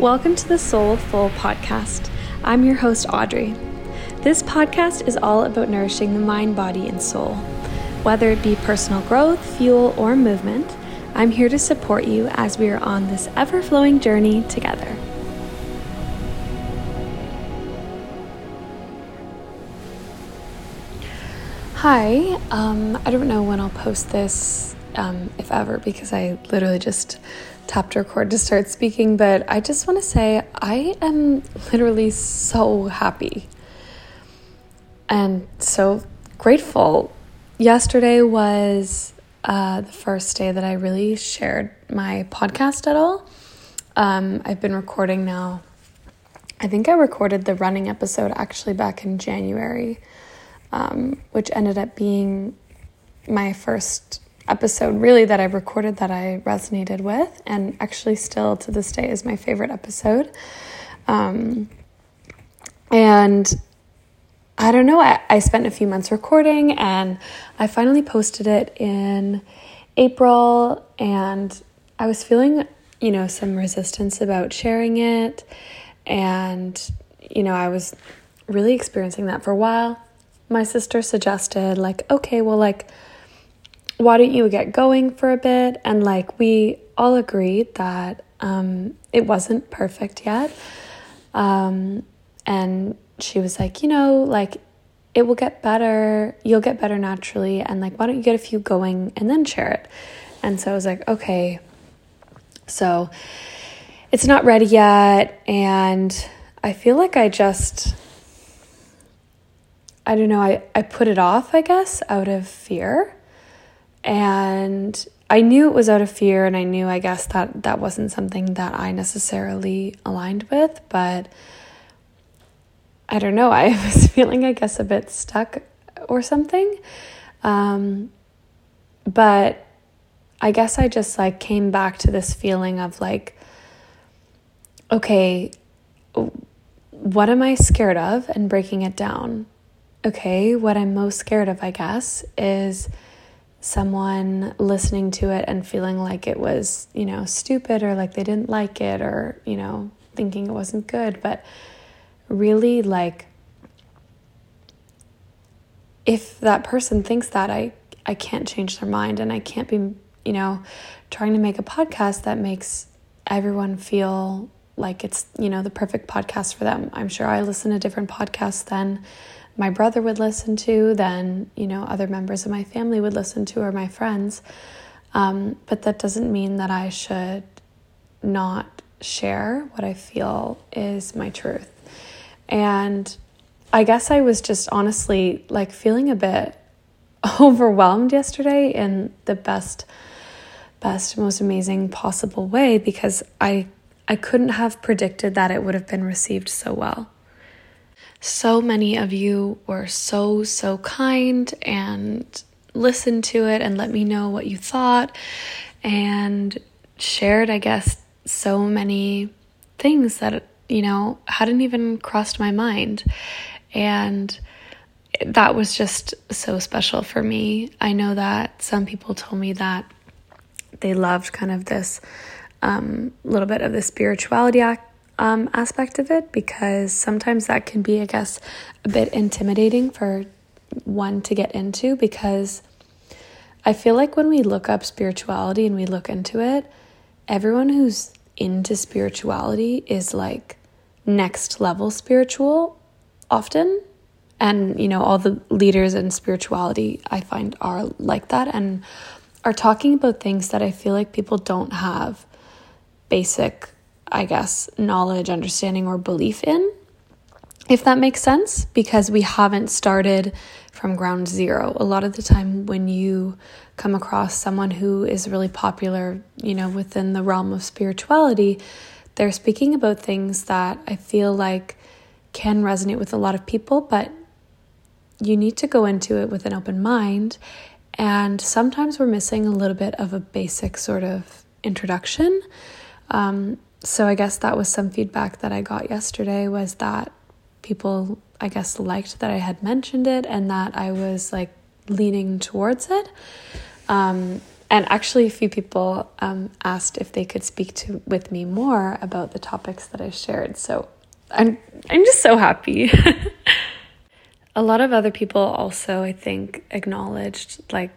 Welcome to the Soul Full podcast. I'm your host, Audrey. This podcast is all about nourishing the mind, body, and soul. Whether it be personal growth, fuel, or movement, I'm here to support you as we are on this ever-flowing journey together. Hi, I don't know when I'll post this, if ever, because I literally just tapped record to start speaking, but I just want to say I am literally so happy and so grateful. Yesterday was the first day that I really shared my podcast at all. I've been recording now. I think I recorded the running episode actually back in January. Which ended up being my first episode, really, that I recorded that I resonated with, and actually still to this day is my favorite episode. And I don't know, I spent a few months recording, and I finally posted it in April, and I was feeling, some resistance about sharing it, and, I was really experiencing that for a while. My sister suggested, okay, well, why don't you get going for a bit? And, we all agreed that it wasn't perfect yet. And she was like, it will get better. You'll get better naturally. And, why don't you get a few going and then share it? And so I was like, okay. So it's not ready yet. And I feel like I put it off, I guess, out of fear. And I knew it was out of fear, and I knew, I guess, that wasn't something that I necessarily aligned with, but I don't know, I was feeling, I guess, a bit stuck or something. But I guess I just, came back to this feeling of, okay, what am I scared of? And breaking it down. Okay, what I'm most scared of, I guess, is someone listening to it and feeling like it was, stupid, or they didn't like it, or, thinking it wasn't good. But really, if that person thinks that, I can't change their mind, and I can't be, trying to make a podcast that makes everyone feel like it's, the perfect podcast for them. I'm sure I listen to different podcasts than my brother would listen to, then, other members of my family would listen to, or my friends. But that doesn't mean that I should not share what I feel is my truth. And I guess I was just honestly feeling a bit overwhelmed yesterday in the best, most amazing possible way, because I couldn't have predicted that it would have been received so well. So many of you were so, so kind and listened to it and let me know what you thought and shared, I guess, so many things that, hadn't even crossed my mind. And that was just so special for me. I know that some people told me that they loved kind of this little bit of the spirituality aspect of it, because sometimes that can be, I guess, a bit intimidating for one to get into, because I feel like when we look up spirituality and we look into it, everyone who's into spirituality is next level spiritual often. And, all the leaders in spirituality I find are like that and are talking about things that I feel like people don't have basic, I guess, knowledge, understanding, or belief in, if that makes sense, because we haven't started from ground zero. A lot of the time when you come across someone who is really popular, within the realm of spirituality, they're speaking about things that I feel like can resonate with a lot of people, but you need to go into it with an open mind. And sometimes we're missing a little bit of a basic sort of introduction. So I guess that was some feedback that I got yesterday, was that people, I guess, liked that I had mentioned it and that I was leaning towards it. And actually a few people asked if they could speak with me more about the topics that I shared. So I'm just so happy. A lot of other people also, I think, acknowledged like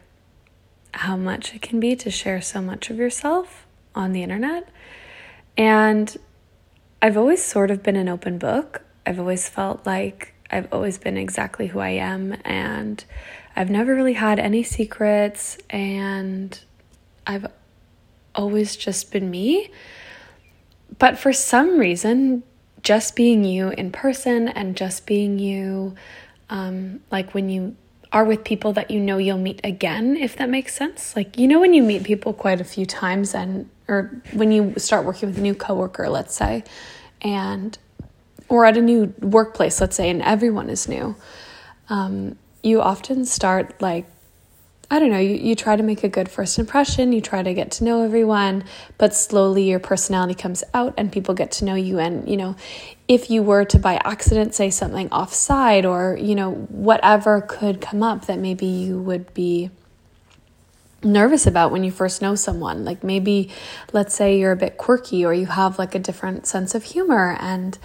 how much it can be to share so much of yourself on the internet. And I've always sort of been an open book. I've always felt like I've always been exactly who I am, and I've never really had any secrets, and I've always just been me. But for some reason, just being you in person and just being you, like when you are with people that you know you'll meet again, if that makes sense. Like, you know, when you meet people quite a few times or when you start working with a new coworker, let's say, or at a new workplace, let's say, and everyone is new, you often start like, I don't know, you try to make a good first impression, you try to get to know everyone, but slowly your personality comes out and people get to know you. And, you know, if you were to by accident say something offside or, you know, whatever could come up that maybe you would be nervous about when you first know someone, like maybe, let's say you're a bit quirky or you have like a different sense of humor. And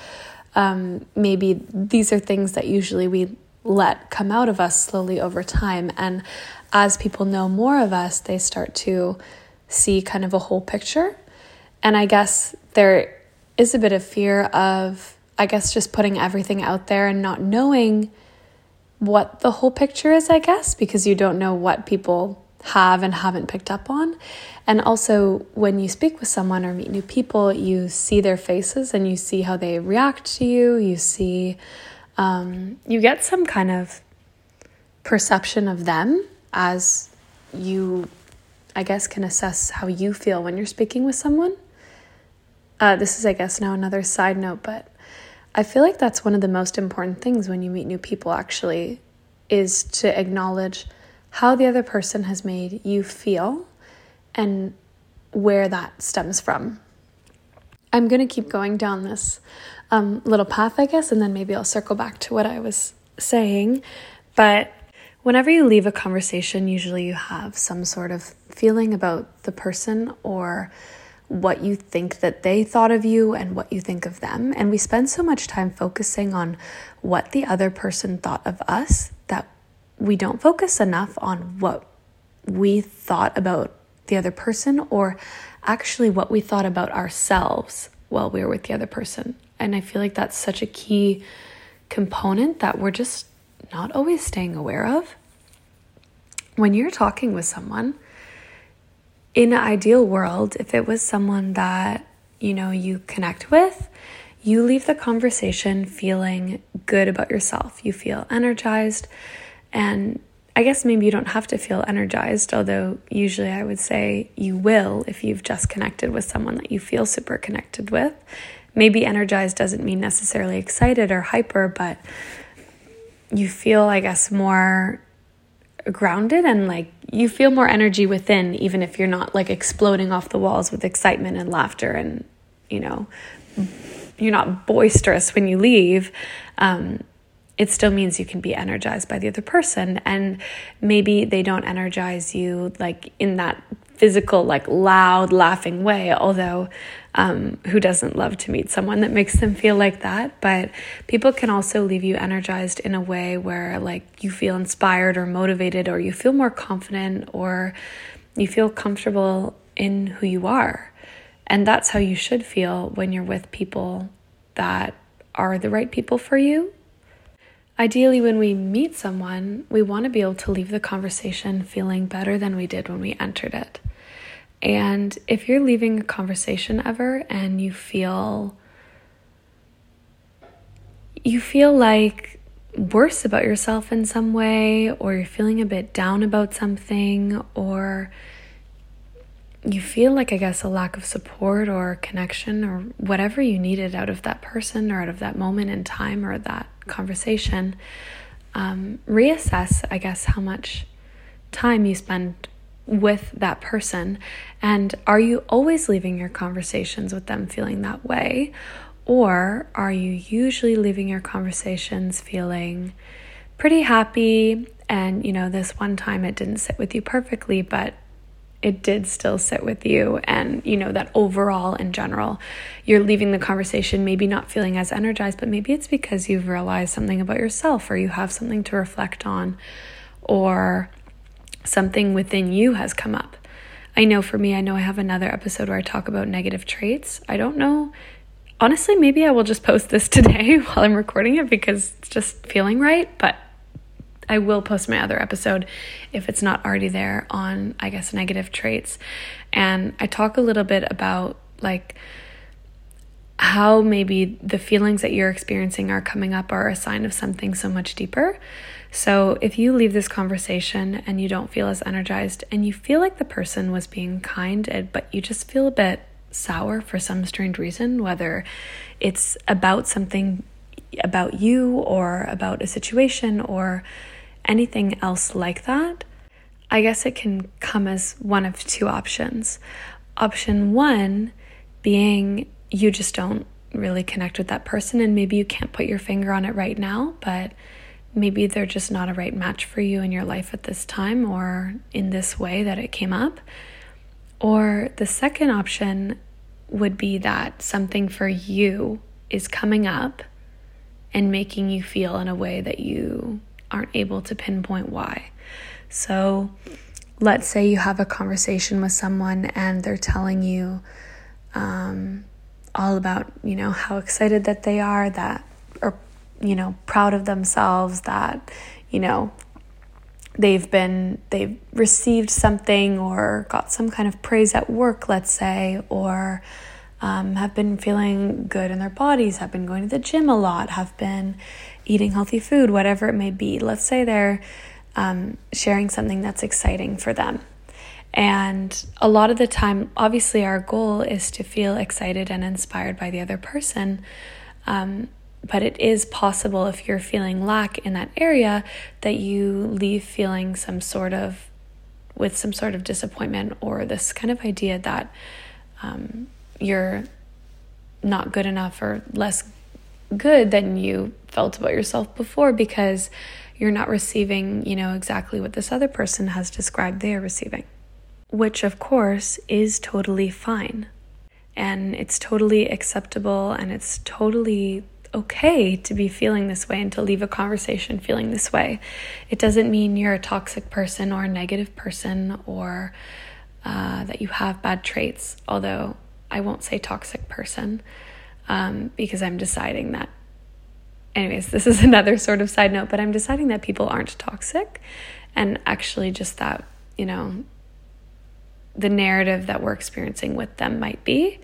maybe these are things that usually we let come out of us slowly over time. And as people know more of us, they start to see kind of a whole picture. And I guess there is a bit of fear of, I guess, just putting everything out there and not knowing what the whole picture is, I guess, because you don't know what people have and haven't picked up on. And also when you speak with someone or meet new people, you see their faces and you see how they react to you. You see, you get some kind of perception of them as you, I guess, can assess how you feel when you're speaking with someone. This is, I guess, now another side note, but I feel like that's one of the most important things when you meet new people, actually, is to acknowledge how the other person has made you feel and where that stems from. I'm going to keep going down this little path, I guess, and then maybe I'll circle back to what I was saying. But whenever you leave a conversation, usually you have some sort of feeling about the person or what you think that they thought of you and what you think of them. And we spend so much time focusing on what the other person thought of us that we don't focus enough on what we thought about the other person, or actually what we thought about ourselves while we were with the other person. And I feel like that's such a key component that we're just not always staying aware of. When you're talking with someone, in an ideal world, if it was someone that, you know, you connect with, you leave the conversation feeling good about yourself. You feel energized. And I guess maybe you don't have to feel energized, although usually I would say you will if you've just connected with someone that you feel super connected with. Maybe energized doesn't mean necessarily excited or hyper, but you feel, I guess, more grounded and like you feel more energy within, even if you're not like exploding off the walls with excitement and laughter and, you know, you're not boisterous when you leave. It still means you can be energized by the other person. And maybe they don't energize you like in that physical, like loud laughing way, although who doesn't love to meet someone that makes them feel like that? But people can also leave you energized in a way where like you feel inspired or motivated, or you feel more confident, or you feel comfortable in who you are. And that's how you should feel when you're with people that are the right people for you. Ideally, when we meet someone, we want to be able to leave the conversation feeling better than we did when we entered it. And if you're leaving a conversation ever and you feel like worse about yourself in some way, or you're feeling a bit down about something, or you feel like, I guess, a lack of support or connection or whatever you needed out of that person or out of that moment in time or that conversation, reassess, I guess, how much time you spend with that person. And are you always leaving your conversations with them feeling that way? Or are you usually leaving your conversations feeling pretty happy? And, you know, this one time it didn't sit with you perfectly, but it did still sit with you. And, you know, that overall in general, you're leaving the conversation maybe not feeling as energized, but maybe it's because you've realized something about yourself, or you have something to reflect on, or something within you has come up. I know for me, I know I have another episode where I talk about negative traits. I don't know. Honestly, maybe I will just post this today while I'm recording it because it's just feeling right. But I will post my other episode if it's not already there on, I guess, negative traits. And I talk a little bit about like how maybe the feelings that you're experiencing are coming up are a sign of something so much deeper. So if you leave this conversation and you don't feel as energized and you feel like the person was being kind, but you just feel a bit sour for some strange reason, whether it's about something about you or about a situation or anything else like that, I guess it can come as one of two options. Option one being you just don't really connect with that person, and maybe you can't put your finger on it right now, but maybe they're just not a right match for you in your life at this time or in this way that it came up. Or the second option would be that something for you is coming up and making you feel in a way that you aren't able to pinpoint why. So let's say you have a conversation with someone and they're telling you all about, you know, how excited that they are, that, or, you know, proud of themselves, that, you know, they've received something or got some kind of praise at work, let's say, or have been feeling good in their bodies, have been going to the gym a lot, have been eating healthy food, whatever it may be. Let's say they're sharing something that's exciting for them. And a lot of the time, obviously, our goal is to feel excited and inspired by the other person. But it is possible, if you're feeling lack in that area, that you leave feeling with some sort of disappointment, or this kind of idea that you're not good enough or less good than you felt about yourself before, because you're not receiving, you know, exactly what this other person has described they are receiving, which of course is totally fine. And it's totally acceptable, and it's totally okay to be feeling this way and to leave a conversation feeling this way. It doesn't mean you're a toxic person or a negative person, or that you have bad traits, although I won't say toxic person because I'm deciding that. Anyways, this is another sort of side note, but I'm deciding that people aren't toxic, and actually just that, you know, the narrative that we're experiencing with them might be,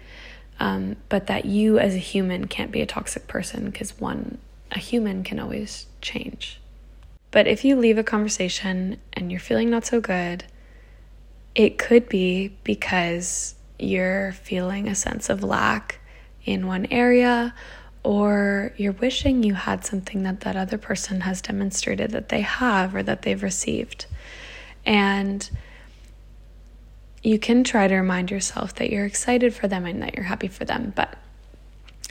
but that you as a human can't be a toxic person, because a human can always change. But if you leave a conversation and you're feeling not so good, it could be because you're feeling a sense of lack in one area, or you're wishing you had something that other person has demonstrated that they have or that they've received. And you can try to remind yourself that you're excited for them and that you're happy for them. But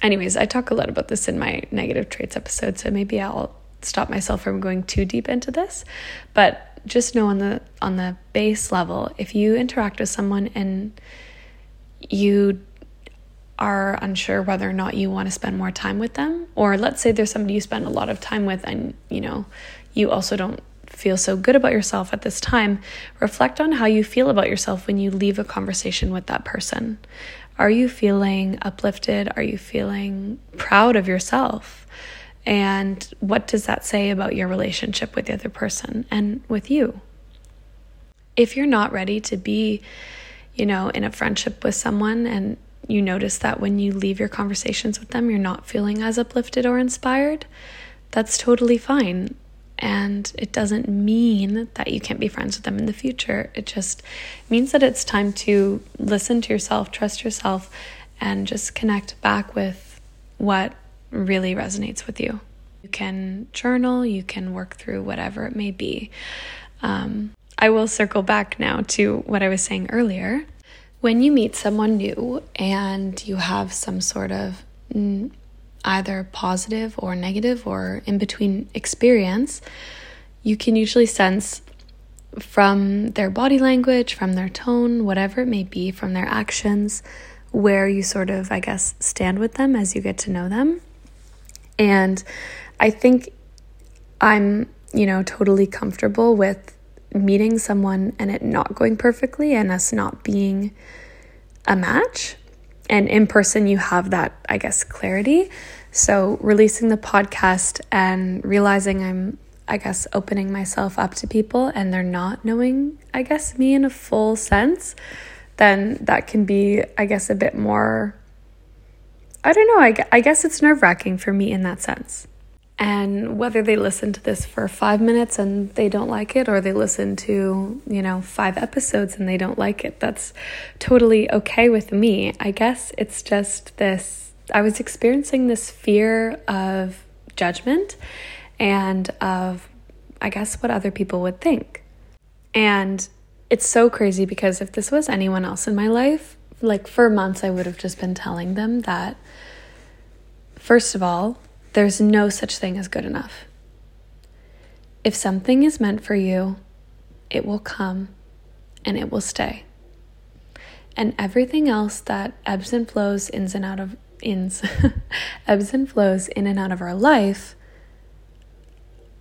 anyways, I talk a lot about this in my negative traits episode, so maybe I'll stop myself from going too deep into this. But just know on the base level, if you interact with someone and you are unsure whether or not you want to spend more time with them, or let's say there's somebody you spend a lot of time with and, you know, you also don't feel so good about yourself at this time, reflect on how you feel about yourself when you leave a conversation with that person. Are you feeling uplifted? Are you feeling proud of yourself? And what does that say about your relationship with the other person and with you? If you're not ready to be, you know, in a friendship with someone, and you notice that when you leave your conversations with them, you're not feeling as uplifted or inspired, that's totally fine. And it doesn't mean that you can't be friends with them in the future. It just means that it's time to listen to yourself, trust yourself, and just connect back with what really resonates with you. You can journal, you can work through whatever it may be. I will circle back now to what I was saying earlier. When you meet someone new and you have some sort of either positive or negative or in between experience, you can usually sense from their body language, from their tone, whatever it may be, from their actions, where you sort of, I guess, stand with them as you get to know them. And I think I'm, totally comfortable with meeting someone and it not going perfectly and us not being a match. And in person, you have that, I guess, clarity. So releasing the podcast and realizing I'm, I guess, opening myself up to people and they're not knowing, I guess, me in a full sense, then that can be, I guess, a bit more, I don't know, I guess it's nerve-wracking for me in that sense. And whether they listen to this for 5 minutes and they don't like it, or they listen to, 5 episodes and they don't like it, that's totally okay with me. I guess it's just this, I was experiencing this fear of judgment and of, I guess, what other people would think. And it's so crazy because if this was anyone else in my life, like for months, I would have just been telling them that, first of all, there's no such thing as good enough. If something is meant for you, it will come and it will stay. And everything else that ebbs and flows in and out of our life,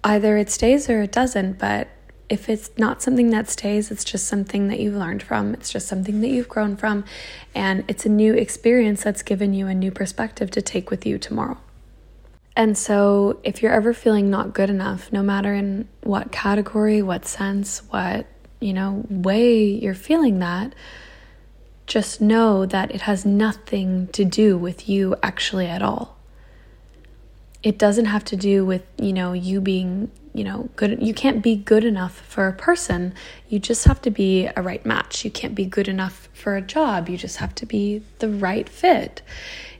either it stays or it doesn't, but if it's not something that stays, it's just something that you've learned from, it's just something that you've grown from, and it's a new experience that's given you a new perspective to take with you tomorrow. And so if you're ever feeling not good enough, no matter in what category, what sense, what, way you're feeling that, just know that it has nothing to do with you actually at all. It doesn't have to do with, you being, good. You can't be good enough for a person. You just have to be a right match. You can't be good enough for a job. You just have to be the right fit.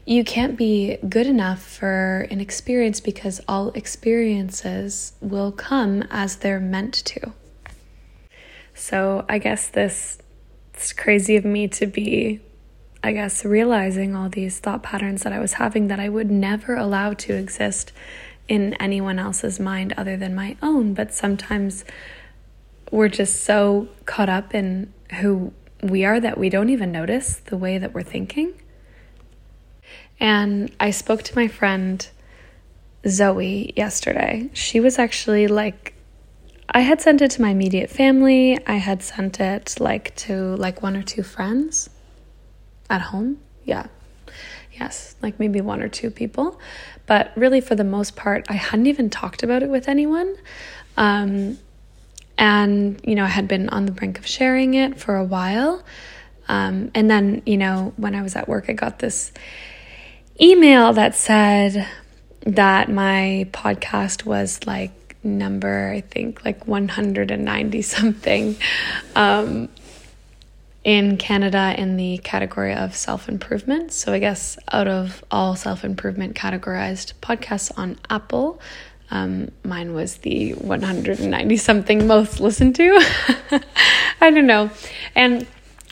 You can't be good enough for an experience because all experiences will come as they're meant to. So I guess it's crazy of me to be, I guess, realizing all these thought patterns that I was having that I would never allow to exist in anyone else's mind other than my own. But sometimes we're just so caught up in who we are that we don't even notice the way that we're thinking. And I spoke to my friend Zoe yesterday. She was actually like, I had sent it to my immediate family. I had sent it to 1 or 2 friends at home. Yeah. Yes. Maybe 1 or 2 people. But really for the most part, I hadn't even talked about it with anyone. And, I had been on the brink of sharing it for a while. And then, when I was at work, I got this email that said that my podcast was number, I think 190 something, in Canada in the category of self-improvement. So I guess out of all self-improvement categorized podcasts on Apple, mine was the 190 something most listened to. I don't know. And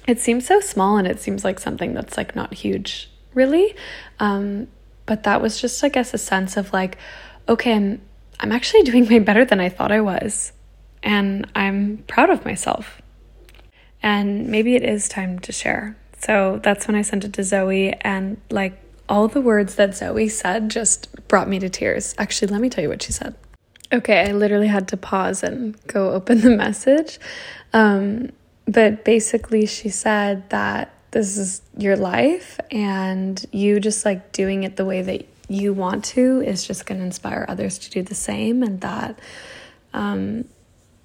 it seems so small and it seems like something that's not huge really. But that was just, I guess, a sense of okay, I'm actually doing way better than I thought I was. And I'm proud of myself. And maybe it is time to share. So that's when I sent it to Zoe, and all the words that Zoe said just brought me to tears. Actually, let me tell you what she said. Okay, I literally had to pause and go open the message. But basically she said that this is your life and you just doing it the way that you want to is just going to inspire others to do the same, and that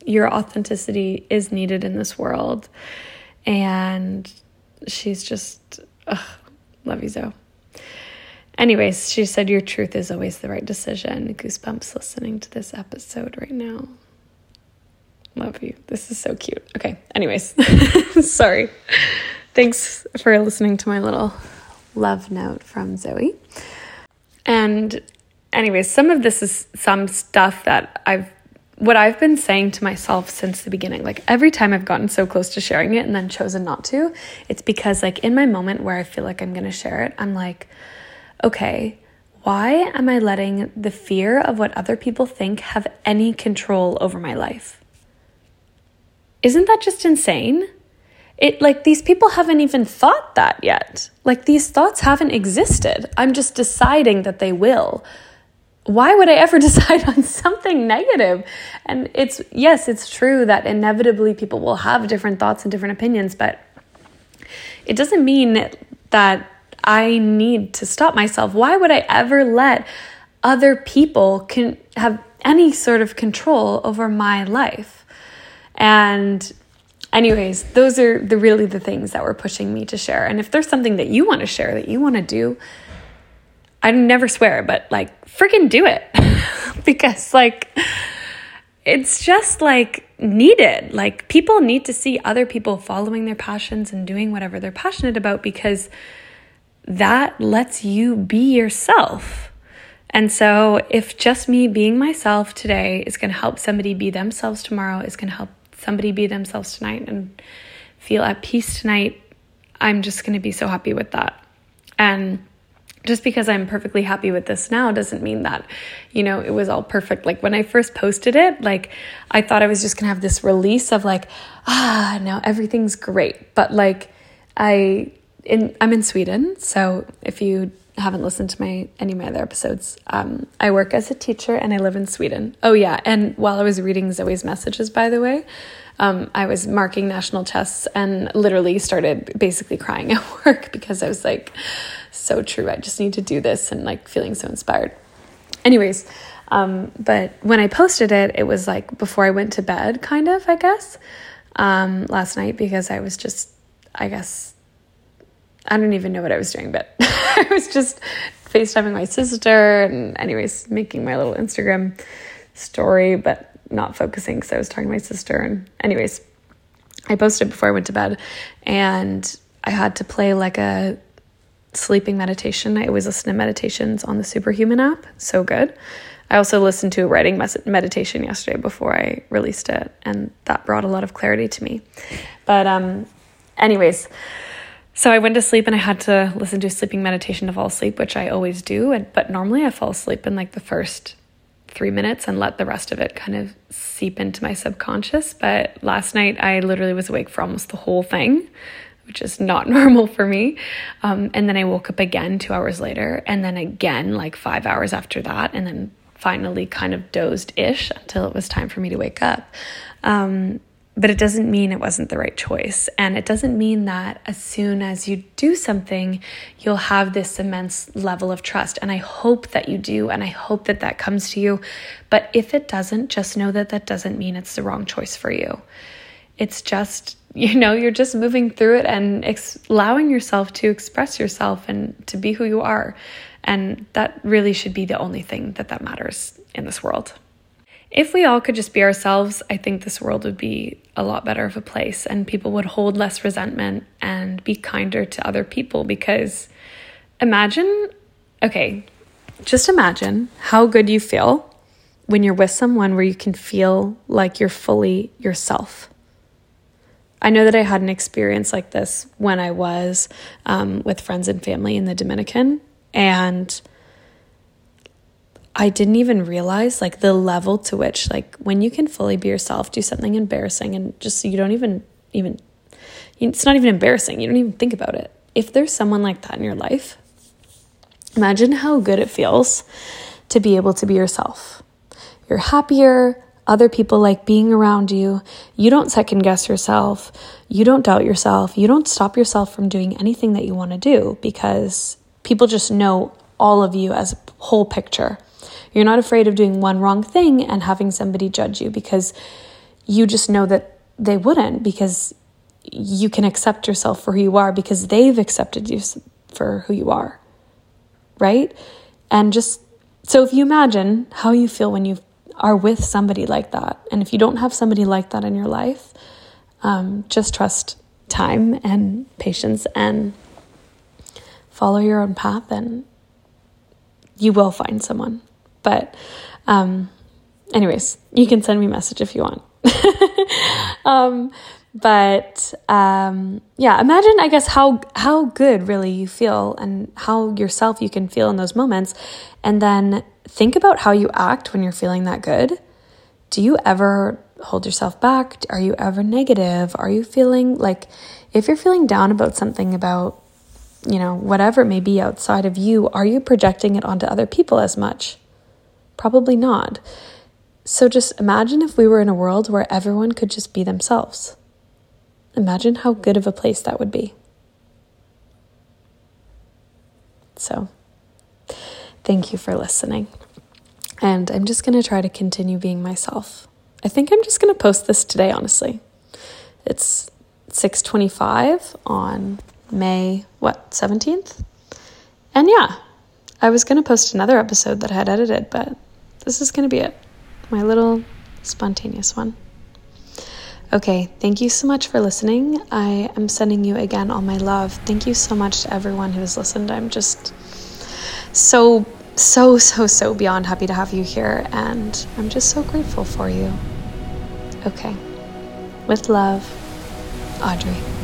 your authenticity is needed in this world. And she's just, love you, Zoe. Anyways, she said, your truth is always the right decision. Goosebumps listening to this episode right now. Love you. This is so cute. Okay. Anyways, sorry. Thanks for listening to my little love note from Zoe. And anyways, some of this is some stuff that I've been saying to myself since the beginning. Every time I've gotten so close to sharing it and then chosen not to, it's because in my moment where I feel like I'm going to share it, I'm okay, why am I letting the fear of what other people think have any control over my life? Isn't that just insane? These people haven't even thought that yet. These thoughts haven't existed. I'm just deciding that they will. Why would I ever decide on something negative? And it's true that inevitably people will have different thoughts and different opinions, but it doesn't mean that I need to stop myself. Why would I ever let other people have any sort of control over my life? And anyways, those are really the things that were pushing me to share. And if there's something that you want to share, that you want to do, I never swear, but freaking do it because it's just needed. People need to see other people following their passions and doing whatever they're passionate about, because that lets you be yourself. And so if just me being myself today is going to help somebody be themselves tomorrow, is going to help somebody be themselves tonight and feel at peace tonight, I'm just going to be so happy with that. And just because I'm perfectly happy with this now doesn't mean that, it was all perfect. When I first posted it, I thought I was just going to have this release of now everything's great. But I'm in Sweden. So if you haven't listened to any of my other episodes, I work as a teacher and I live in Sweden. Oh yeah. And while I was reading Zoe's messages, by the way, I was marking national tests and literally started basically crying at work because I was so true. I just need to do this and feeling so inspired. Anyways, but when I posted it, it was before I went to bed, kind of, I guess, last night, because I was just, I guess, I don't even know what I was doing, but I was just FaceTiming my sister and anyways, making my little Instagram story, but not focusing because I was talking to my sister. And anyways, I posted before I went to bed and I had to play a sleeping meditation. I always listen to meditations on the Superhuman app. So good. I also listened to a writing meditation yesterday before I released it, and that brought a lot of clarity to me. But anyways, so I went to sleep and I had to listen to a sleeping meditation to fall asleep, which I always do. But normally I fall asleep in the first 3 minutes and let the rest of it kind of seep into my subconscious. But last night I literally was awake for almost the whole thing, which is not normal for me. And then I woke up again 2 hours later, and then again 5 hours after that, and then finally kind of dozed-ish until it was time for me to wake up. But it doesn't mean it wasn't the right choice. And it doesn't mean that as soon as you do something, you'll have this immense level of trust. And I hope that you do. And I hope that that comes to you. But if it doesn't, just know that that doesn't mean it's the wrong choice for you. It's just, you're just moving through it and allowing yourself to express yourself and to be who you are. And that really should be the only thing that matters in this world. If we all could just be ourselves, I think this world would be a lot better of a place, and people would hold less resentment and be kinder to other people. Because imagine how good you feel when you're with someone where you can feel you're fully yourself. I know that I had an experience like this when I was with friends and family in the Dominican, and I didn't even realize the level to which when you can fully be yourself, do something embarrassing and just you don't even it's not even embarrassing. You don't even think about it. If there's someone like that in your life, imagine how good it feels to be able to be yourself. You're happier. Other people like being around you. You don't second guess yourself. You don't doubt yourself. You don't stop yourself from doing anything that you want to do, because people just know all of you as a whole picture. You're not afraid of doing one wrong thing and having somebody judge you, because you just know that they wouldn't, because you can accept yourself for who you are because they've accepted you for who you are, right? And just so if you imagine how you feel when you are with somebody like that, and if you don't have somebody like that in your life, just trust time and patience and follow your own path, and you will find someone. But anyways, you can send me a message if you want. Imagine, I guess, how good really you feel and how yourself you can feel in those moments. And then think about how you act when you're feeling that good. Do you ever hold yourself back? Are you ever negative? Are you feeling like, if you're feeling down about something, about, you know, whatever it may be outside of you, are you projecting it onto other people as much? Probably not. So just imagine if we were in a world where everyone could just be themselves. Imagine how good of a place that would be. So thank you for listening. And I'm just going to try to continue being myself. I think I'm just going to post this today, honestly. It's 6:25 on May, 17th? And yeah, I was going to post another episode that I had edited, but this is going to be it. My little spontaneous one. Okay, thank you so much for listening. I am sending you again all my love. Thank you so much to everyone who has listened. I'm just so beyond happy to have you here, and I'm just so grateful for you. Okay, with love, Audrey.